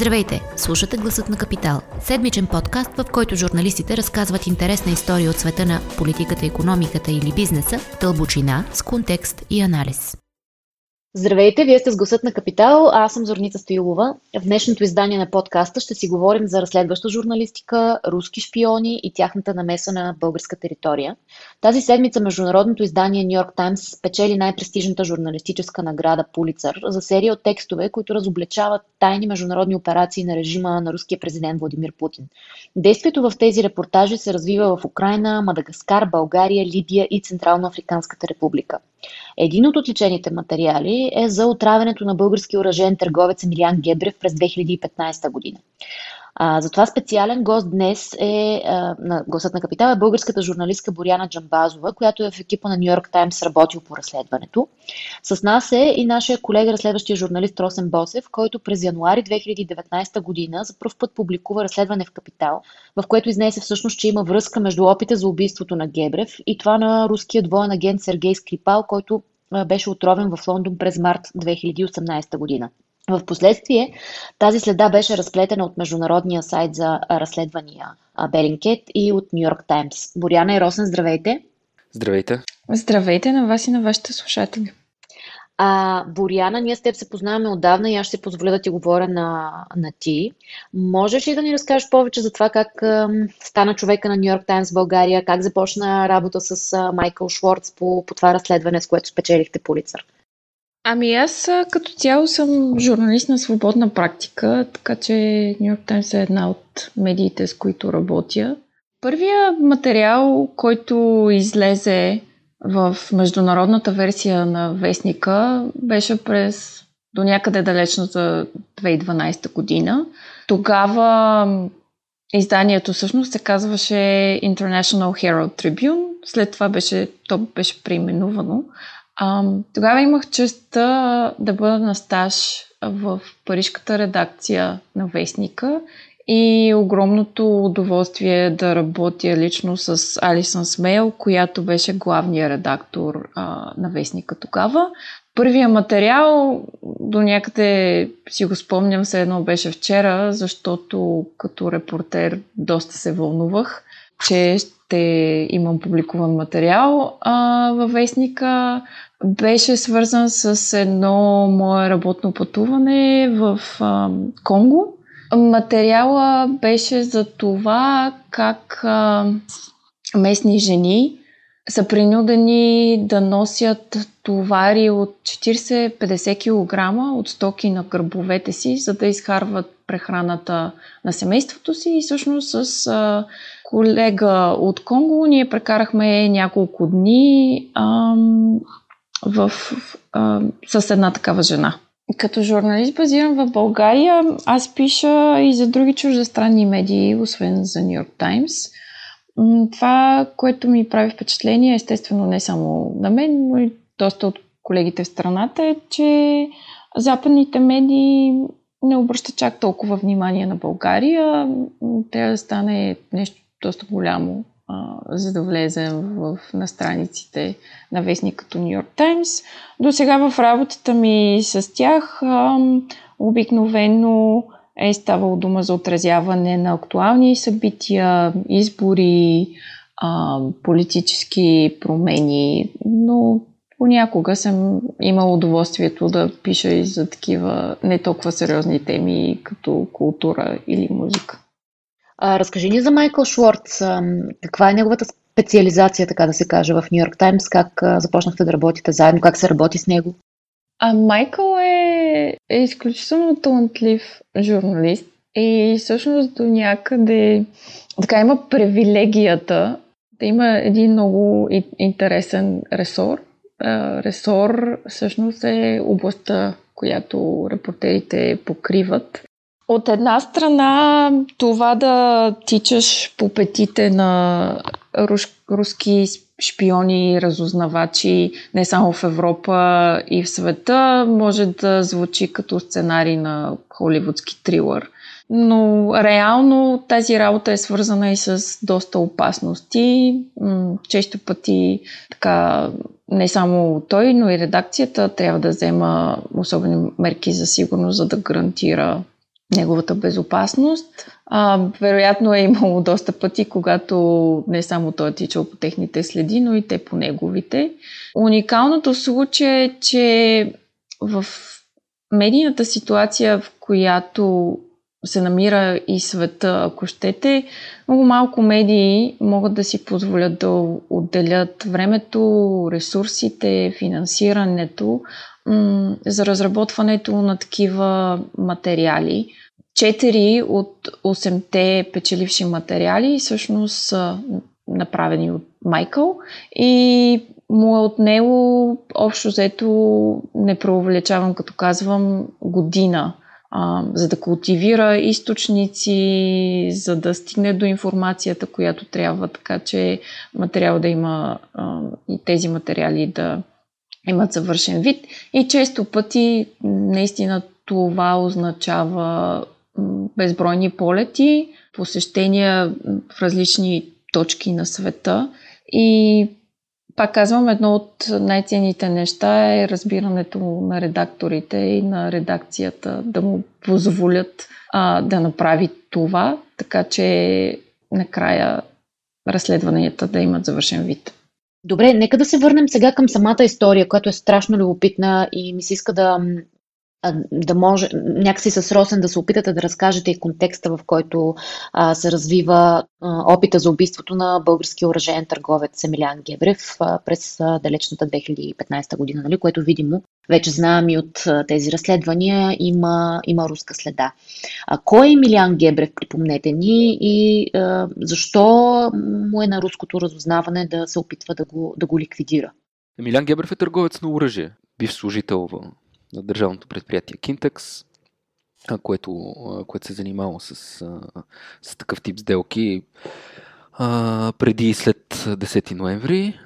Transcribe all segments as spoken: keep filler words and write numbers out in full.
Здравейте! Слушате Гласът на Капитал. Седмичен подкаст, в който журналистите разказват интересна история от света на политиката, икономиката или бизнеса, дълбочина, с контекст и анализ. Здравейте, вие сте с Гласът на Капитал, а аз съм Зорница Стоилова. В днешното издание на подкаста ще си говорим за разследваща журналистика, руски шпиони и тяхната намеса на българска територия. Тази седмица международното издание New York Times спечели най-престижната журналистическа награда Пулицър за серия от текстове, които разобличават тайни международни операции на режима на руския президент Владимир Путин. Действието в тези репортажи се развива в Украйна, Мадагаскар, България, Либия и Централноафриканската република. Един от отличените материали е за отравянето на български оръжен търговец Емилиян Гебрев през две хиляди и петнадесета година. А, затова специален гост днес е а, на Гласът на Капитал е българската журналистка Боряна Джамбазова, която е в екипа на New York Times, работил по разследването. С нас е и нашия колега, разследващия журналист Росен Босев, който през януари две хиляди и деветнадесета година за пръв път публикува разследване в Капитал, в което изнесе всъщност, че има връзка между опита за убийството на Гебрев и това на руския двоен агент Сергей Скрипал, който а, беше отровен в Лондон през март две хиляди и осемнадесета година. В последствие тази следа беше разплетена от международния сайт за разследвания Bellingcat и от New York Times. Боряна и Росен, здравейте! Здравейте! Здравейте на вас и на вашите слушатели! А, Боряна, ние с теб се познаваме отдавна и аз ще се позволя да ти говоря на, на ти. Можеш ли да ни разкажеш повече за това как ам, стана човека на New York Times в България, как започна работа с а, Майкъл Шворц по, по това разследване, с което спечелихте Пулицър? Ами аз като цяло съм журналист на свободна практика, така че New York Times е една от медиите, с които работя. Първият материал, който излезе в международната версия на вестника, беше през до някъде далечната две хиляди и дванадесета година. Тогава изданието всъщност се казваше International Herald Tribune, след това беше, то беше преименувано. Тогава имах честта да бъда на стаж в парижката редакция на вестника и огромното удоволствие да работя лично с Алисън Смейл, която беше главният редактор а, на вестника тогава. Първият материал до някъде си го спомням, все едно беше вчера, защото като репортер доста се вълнувах, че ще имам публикуван материал а, във вестника. Беше свързан с едно мое работно пътуване в а, Конго. Материала беше за това как а, местни жени са принудени да носят товари от четиридесет до петдесет килограма от стоки на гърбовете си, за да изхарват прехраната на семейството си. И всъщност с а, колега от Конго ние прекарахме няколко дни ам, в, ам, с една такава жена. Като журналист базиран в България, аз пиша и за други чуждестранни медии, освен за New York Times. Това, което ми прави впечатление, естествено не само на мен, но и доста от колегите в страната, е, че западните медии не обръщат чак толкова внимание на България. Трябва да стане нещо доста голямо, а, за да влезем в, на страниците на вестник като New York Times. До сега в работата ми с тях а, обикновено е ставало дума за отразяване на актуални събития, избори, а, политически промени, но понякога съм имала удоволствието да пиша и за такива не толкова сериозни теми, като култура или музика. А, разкажи ни за Майкъл Шворц. Каква е неговата специализация, така да се каже, в New York Times? Как а, започнахте да работите заедно? Как се работи с него? А, Майкъл е, е изключително талантлив журналист и всъщност до някъде така има привилегията да има един много интересен ресор. Ресор всъщност е областта, която репортерите покриват. От една страна това да тичаш по петите на руски шпиони, разузнавачи не само в Европа и в света, може да звучи като сценарий на холивудски трилър. Но реално тази работа е свързана и с доста опасности. Често пъти така не само той, но и редакцията трябва да взема особени мерки за сигурност, за да гарантира неговата безопасност. А, вероятно е имало доста пъти, когато не само той е тичал по техните следи, но и те по неговите. Уникалното случай е, че в медийната ситуация, в която се намира и света, ако щете, много малко медии могат да си позволят да отделят времето, ресурсите, финансирането м- за разработването на такива материали. Четири от осемте печеливши материали всъщност са направени от Майкъл и му е отнело общо взето, не преувеличавам като казвам, година, а, за да култивира източници, за да стигне до информацията, която трябва, така че материал да има а, и тези материали да имат завършен вид. И често пъти наистина това означава безбройни полети, посещения в различни точки на света и пак казвам, едно от най-ценните неща е разбирането на редакторите и на редакцията да му позволят а, да направи това, така че накрая разследванията да имат завършен вид. Добре, нека да се върнем сега към самата история, която е страшно любопитна и ми се иска да, да може някакси с Росен да се опитате да разкажете и контекста, в който а, се развива а, опита за убийството на българския оръжеен търговец Емилиян Гебрев а, през а, далечната две хиляди и петнадесета година, нали, което видимо вече знаем и от а, тези разследвания има, има руска следа. А, кой е Емилиян Гебрев, припомнете ни, и а, защо му е на руското разузнаване да се опитва да го, да го ликвидира? Емилиян Гебрев е търговец на оръжие, бивш служител в на държавното предприятие Kintex, което, което се занимава с, с такъв тип сделки а, преди и след десети ноември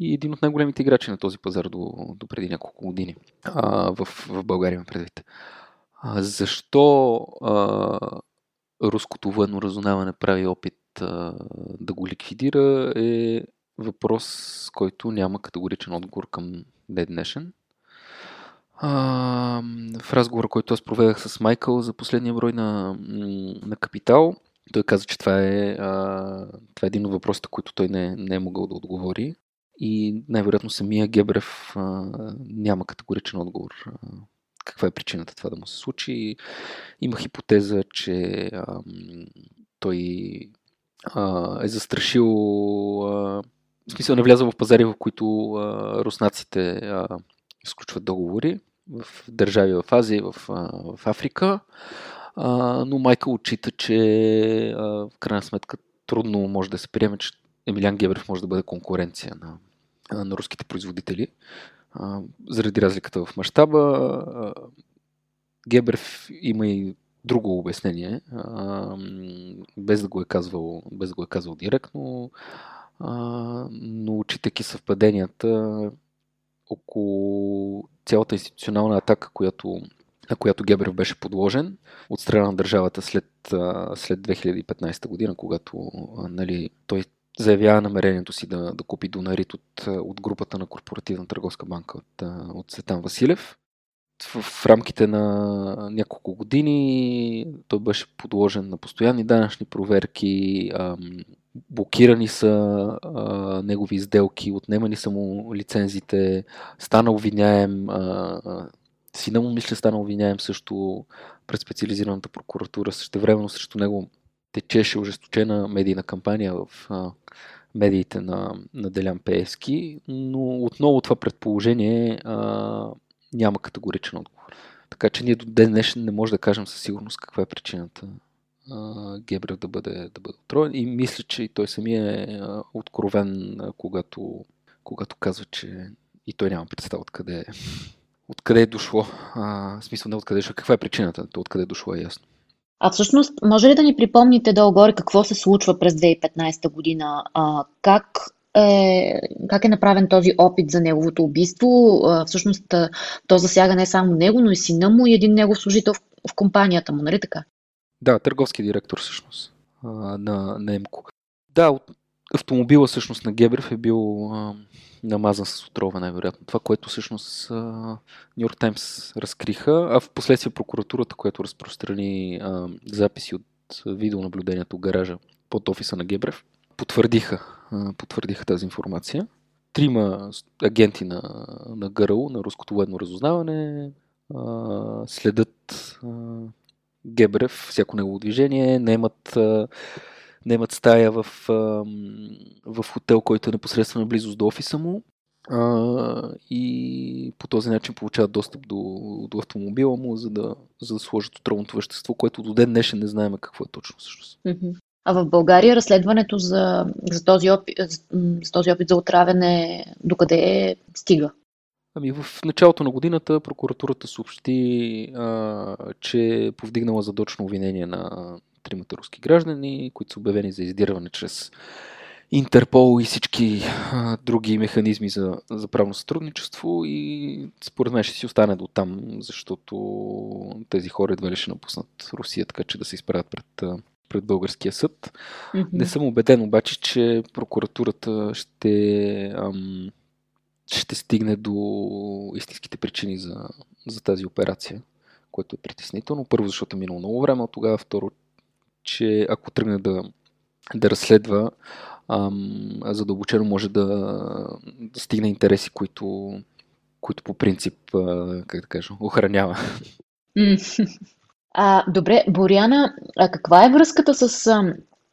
и един от най-големите играчи на този пазар до, до преди няколко години а, в, в България, ме предвид. А, защо а, руското военно разузнаване прави опит а, да го ликвидира е въпрос, който няма категоричен отговор към ден днешен. А, в разговора, който аз проведах с Майкъл за последния брой на, на Капитал, той каза, че това е, а, това е един от въпросите, които той не, не е могъл да отговори и най-вероятно самия Гебрев а, няма категоричен отговор. А, каква е причината това да му се случи? Има хипотеза, че а, той а, е застрашил а, в смисъл не влязъл в пазари, в които а, руснаците а, изключват договори в държави в Азия, в, в Африка, а, но Майкъл отчита, че а, в крайна сметка трудно може да се приеме, че Емилиян Гебрев може да бъде конкуренция на, а, на руските производители. А, заради разликата в мащаба, Гебрев има и друго обяснение, а, без да го е казвал, без да го е казвал директно, а, но отчитайки съвпаденията, около цялата институционална атака, която, на която Гебрев беше подложен от страна на държавата след, след две хиляди и петнадесета година, когато нали, той заявява намерението си да, да купи Дунарит от, от групата на Корпоративна търговска банка от, от Светан Василев. В, в рамките на няколко години той беше подложен на постоянни данъчни проверки, ам, блокирани са а, негови изделки, отнемани са му лицензите, стана обвиняем, сина му мисля стана обвиняем също пред специализираната прокуратура. Същевременно срещу него течеше ожесточена медийна кампания в а, медиите на, на Делян Пески, но отново това предположение а, няма категоричен отговор. Така че ние до ден днешен не можем да кажем със сигурност каква е причината Гебрев да бъде, да бъде отровен и мисля, че и той самия е откровен, когато, когато казва, че и той няма представа откъде, откъде е дошло. А, в смисъл не откъде е дошло, каква е причината, то откъде е дошло е ясно. А всъщност, може ли да ни припомните долу-горе какво се случва през две хиляди и петнадесета година? А, как Е, как е направен този опит за неговото убийство? Всъщност то засяга не само него, но и сина му и един негов служител в, в компанията му, нали така? Да, търговски директор всъщност на, на Емко. Да, автомобила всъщност на Гебрев е бил намазан с отрова, най-вероятно. Това, което всъщност New York Times разкриха, а в последствие прокуратурата, която разпространи а, записи от видеонаблюдението от гаража под офиса на Гебрев, потвърдиха, а, потвърдиха тази информация. Трима агенти на, на ГРУ, на Руското военно разузнаване, а, следят а, Гебрев, всяко негово движение, наемат а, наемат стая в, в хотел, който е непосредствено близост до офиса му, а, и по този начин получават достъп до, до автомобила му, за да, за да сложат отровното вещество, което до ден днешен не знаем какво е точно всъщност. А в България разследването за, за, този, опит, за този опит за отравяне докъде е стига? Ами в началото на годината прокуратурата съобщи, а, че е повдигнала задочно обвинение на тримата руски граждани, които са обявени за издирване чрез Интерпол и всички а, други механизми за, за правно сътрудничество, и според мен ще си остане до там, защото тези хора едва ли ще напуснат Русия, така че да се изправят пред, пред българския съд. Mm-hmm. Не съм убеден обаче, че прокуратурата ще, ам, ще стигне до истинските причини за, за тази операция, което е притеснително. Първо, защото е минало много време, а тогава второ, че ако тръгне да, да разследва ам, задълбочено, може да, да стигне интереси, които, които по принцип, а, как да кажа, охранява. А, добре, Боряна, а каква е връзката с, а,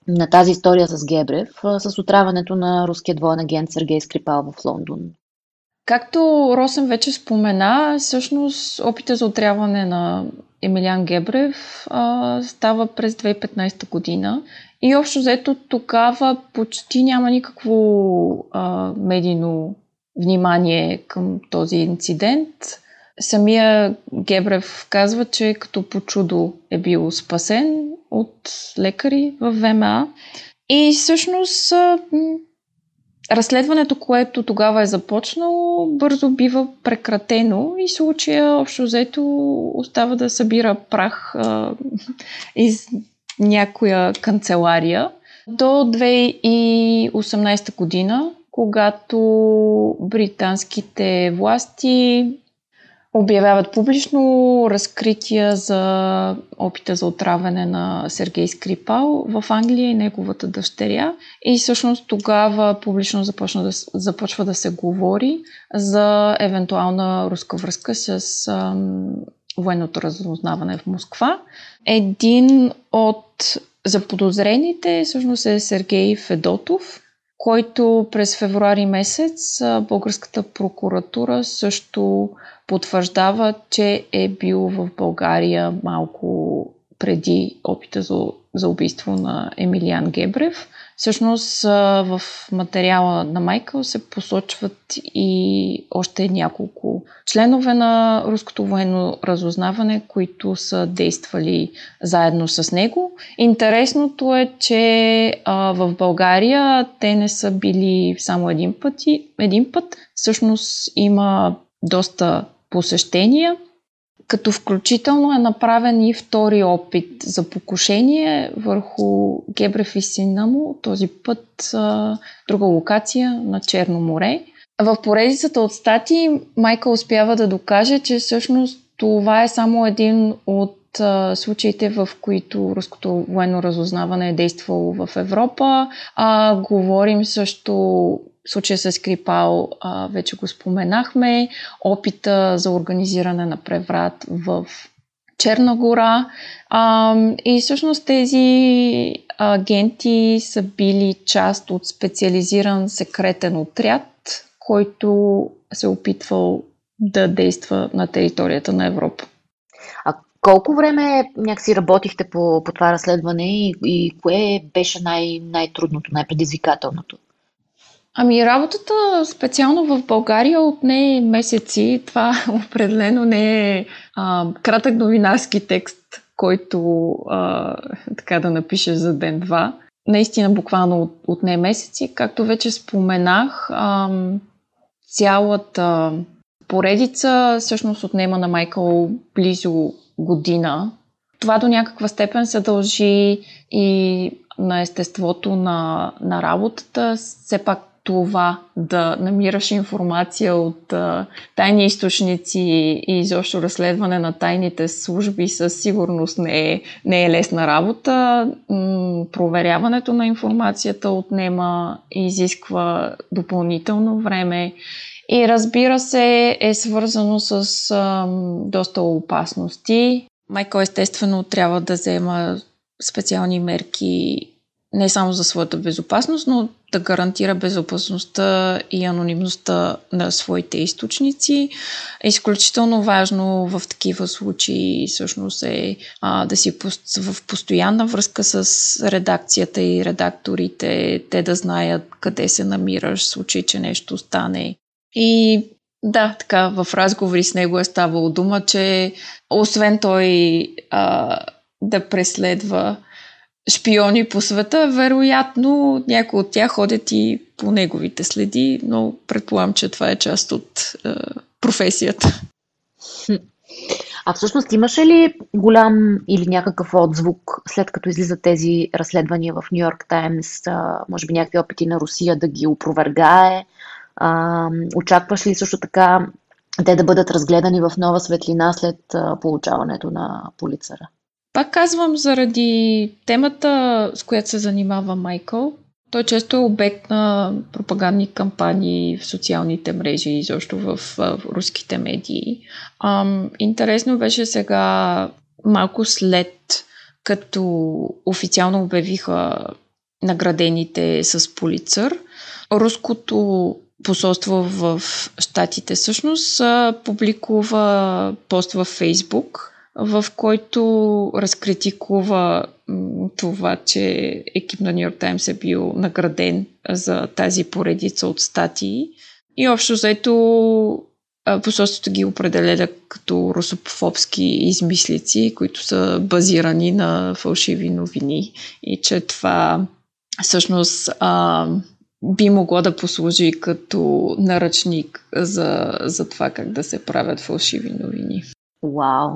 на тази история с Гебрев, а, с отравянето на руския двоен агент Сергей Скрипал в Лондон? Както Росен вече спомена, всъщност опита за отравяне на Емилиян Гебрев а, става през две хиляди и петнадесета година и общо взето тогава почти няма никакво а, медийно внимание към този инцидент. Самия Гебрев казва, че като по чудо е бил спасен от лекари в ВМА, и всъщност а, м- разследването, което тогава е започнало, бързо бива прекратено и случая общо взето остава да събира прах а, из някоя канцелария до две хиляди и осемнадесета година, когато британските власти обявяват публично разкрития за опита за отравяне на Сергей Скрипал в Англия и неговата дъщеря. И всъщност тогава публично започна да, започва да се говори за евентуална руска връзка с ам, военното разузнаване в Москва. Един от заподозрените всъщност е Сергей Федотов, който през февруари месец българската прокуратура също потвърждава, че е бил в България малко преди опита за, за убийство на Емилиян Гебрев. Всъщност в материала на Майкъл се посочват и още няколко членове на Руското военно разузнаване, които са действали заедно с него. Интересното е, че а, в България те не са били само един път. И, един път. Всъщност има доста посещения, като включително е направен и втори опит за покушение върху Гебрев и сина му, този път а, друга локация на Черно море. В поредицата от статии Майкъл успява да докаже, че всъщност това е само един от а, случаите, в които руското военно разузнаване е действало в Европа. А, говорим също... Случая с Скрипал а, вече го споменахме, опита за организиране на преврат в Черна гора, а, и всъщност тези агенти са били част от специализиран секретен отряд, който се опитвал да действа на територията на Европа. А колко време някакси работихте по, по това разследване и, и кое беше най- най-трудното, най-предизвикателното? Ами работата специално в България отне месеци. Това определено не е а, кратък новинарски текст, който а, така да напишеш за ден-два. Наистина буквално отне месеци. Както вече споменах, а, цялата поредица всъщност отнема на Майкъл близо година. Това до някаква степен се дължи и на естеството на, на работата. Все пак това да намираш информация от а, тайни източници и изобщо разследване на тайните служби със сигурност не е, не е лесна работа. М- проверяването на информацията отнема и изисква допълнително време и, разбира се, е свързано с а, доста опасности. Майкъл, естествено, трябва да взема специални мерки не само за своята безопасност, но да гарантира безопасността и анонимността на своите източници. Изключително важно в такива случаи всъщност е а, да си в постоянна връзка с редакцията и редакторите, те да знаят къде се намираш в случай, че нещо стане. И да, така, в разговори с него е ставало дума, че освен той а, да преследва шпиони по света, вероятно някои от тях ходят и по неговите следи, но предполагам, че това е част от е, професията. А всъщност имаше ли голям или някакъв отзвук, след като излизат тези разследвания в New York Times, може би някакви опити на Русия да ги опровергае? Очакваш ли също така те да бъдат разгледани в нова светлина след получаването на Пулицъра? Пак казвам, заради темата, с която се занимава Майкъл, той често е обект на пропагандни кампании в социалните мрежи и изобщо в, в руските медии. Ам, интересно беше сега, малко след като официално обявиха наградените с Пулицър, руското посолство в щатите всъщност публикува пост във Фейсбук, в който разкритикува това, че екип на New York Times е бил награден за тази поредица от статии. И общо заето посолството ги определя като русофобски измислици, които са базирани на фалшиви новини. И че това всъщност а, би могло да послужи като наръчник за, за това как да се правят фалшиви новини. Вау!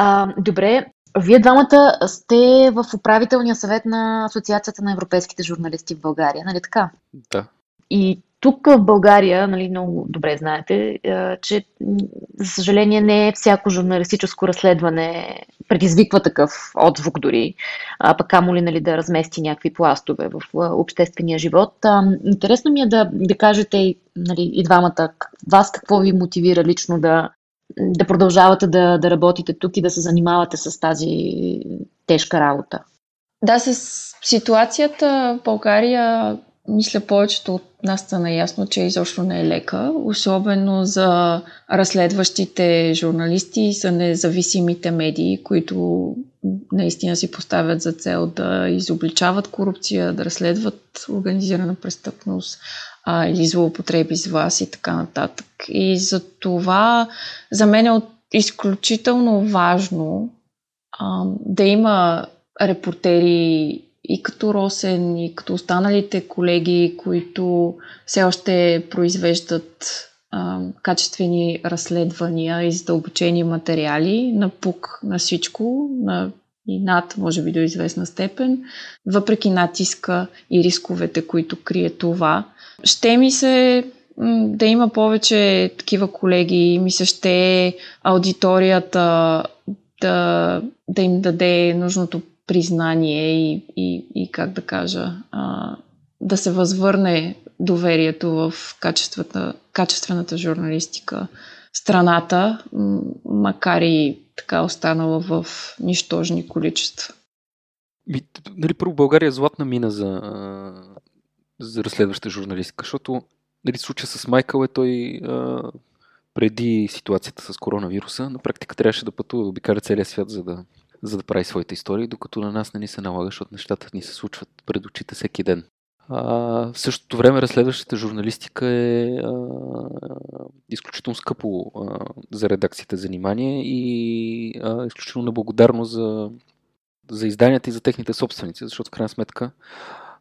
А, добре, вие двамата сте в управителния съвет на Асоциацията на европейските журналисти в България, нали така? Да. И тук в България, нали, много добре знаете, че за съжаление не е всяко журналистическо разследване предизвиква такъв отзвук дори, а пък камо ли, нали, да размести някакви пластове в обществения живот. А, интересно ми е да, да кажете, нали, и двамата, вас какво ви мотивира лично да да продължавате да, да работите тук и да се занимавате с тази тежка работа? Да, с ситуацията в България, мисля, повечето от нас са наясно, че изобщо не е лека, особено за разследващите журналисти и за независимите медии, които наистина си поставят за цел да изобличават корупция, да разследват организирана престъпност а, или злоупотреби с власт и така нататък. И за това за мен е изключително важно а, да има репортери и като Росен, и като останалите колеги, които все още произвеждат а, качествени разследвания и задълбочени материали на пук на всичко, на, и над, може би, до известна степен, въпреки натиска и рисковете, които крие това. Ще ми се м- да има повече такива колеги, ми се ще аудиторията да, да им даде нужното признание и, и, и как да кажа, а, да се възвърне доверието в качествената, качествената журналистика. Страната, макар и така останала в нищожни количества. Нали, първо, България е златна мина за, за разследваща журналистика, защото, нали, случая с Майкъл е той а, преди ситуацията с коронавируса, на практика трябваше да пътува, да обикаля целия свят, за да за да прави своите истории, докато на нас не ни се налага, защото нещата ни се случват пред очите всеки ден. А, в същото време разследващата журналистика е а, изключително скъпо а, за редакцията занимание и а, изключително неблагодарно за, за изданията и за техните собственици, защото в крайна сметка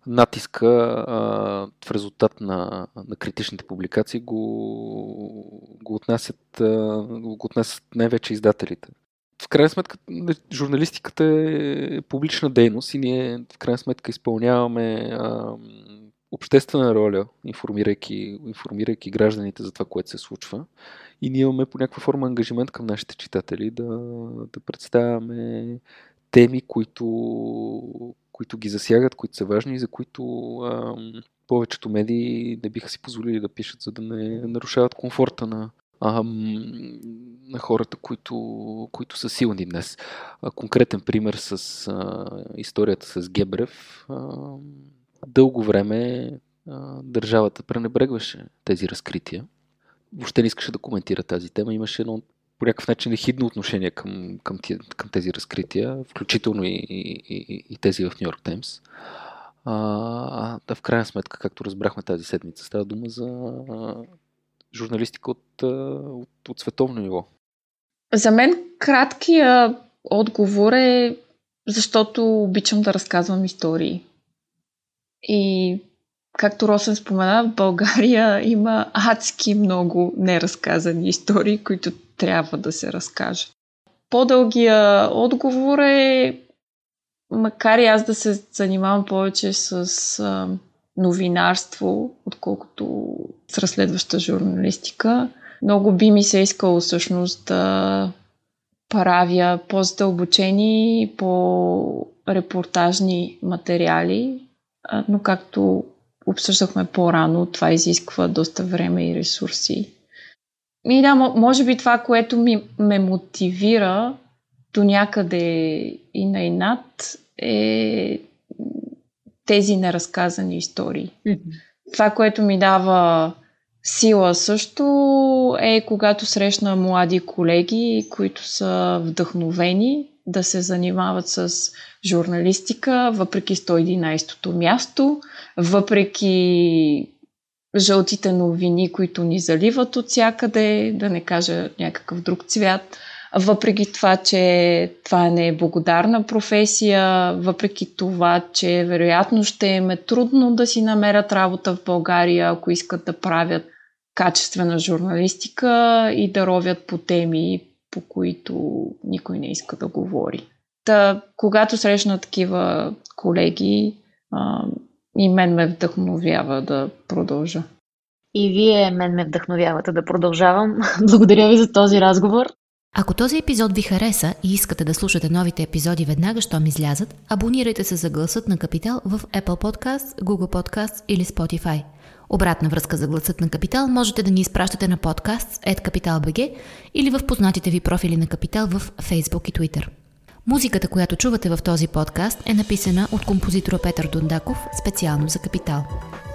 натиска а, в резултат на, на критичните публикации го, го, отнасят, а, го отнасят най-вече издателите. В крайна сметка, журналистиката е публична дейност и ние в крайна сметка изпълняваме а, обществена роля, информирайки, информирайки гражданите за това, което се случва. И ние имаме по някаква форма ангажимент към нашите читатели да, да представяме теми, които, които ги засягат, които са важни и за които ам, повечето медии не биха си позволили да пишат, за да не нарушават комфорта на, ам, на хората, които, които са силни днес. Конкретен пример с а, историята с Гебрев. Ам, Дълго време а, държавата пренебрегваше тези разкрития. Въобще не искаше да коментира тази тема. Имаше едно по някакъв начин ехидно отношение към, към, тия, към тези разкрития, включително и, и, и, и тези в New York Times. А, да, в крайна сметка, както разбрахме тази седмица, става дума за а, журналистика от, а, от, от световно ниво. За мен краткият отговор е, защото обичам да разказвам истории. И, както Росен спомена, в България има адски много неразказани истории, които трябва да се разкажат. По-дългия отговор е, макар и аз да се занимавам повече с а, новинарство, отколкото с разследваща журналистика, много би ми се искало всъщност да правя по-задълбочени, по-репортажни материали, но както обсъждахме по-рано, това изисква доста време и ресурси. И да, може би това, което ми, ме мотивира до някъде и на инат, е тези неразказани истории. Mm-hmm. Това, което ми дава сила също, е когато срещна млади колеги, които са вдъхновени да се занимават с журналистика, въпреки сто и единайсето място, въпреки жълтите новини, които ни заливат от всякъде, да не кажа някакъв друг цвят, въпреки това, че това не е благодарна професия, въпреки това, че вероятно ще им е трудно да си намерят работа в България, ако искат да правят качествена журналистика и да ровят по теми, по които никой не иска да говори. Та, когато срещна такива колеги, а, и мен ме вдъхновява да продължа. И вие мен ме вдъхновявате да продължавам. Благодаря ви за този разговор. Ако този епизод ви хареса и искате да слушате новите епизоди веднага, щом излязат, абонирайте се за Гласът на Капитал в Apple Podcasts, Google Podcasts или Spotify. Обратна връзка за Гласът на Капитал можете да ни изпращате на podcasts at capital dot b g или в познатите ви профили на Капитал в Facebook и Twitter. Музиката, която чувате в този подкаст, е написана от композитора Петър Дундаков специално за Капитал.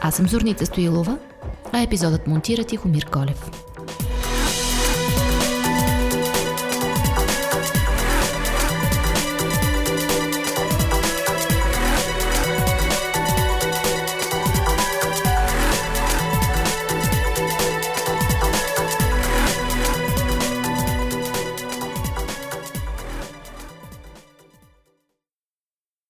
Аз съм Зорница Стоилова, а епизодът монтира Тихомир Колев.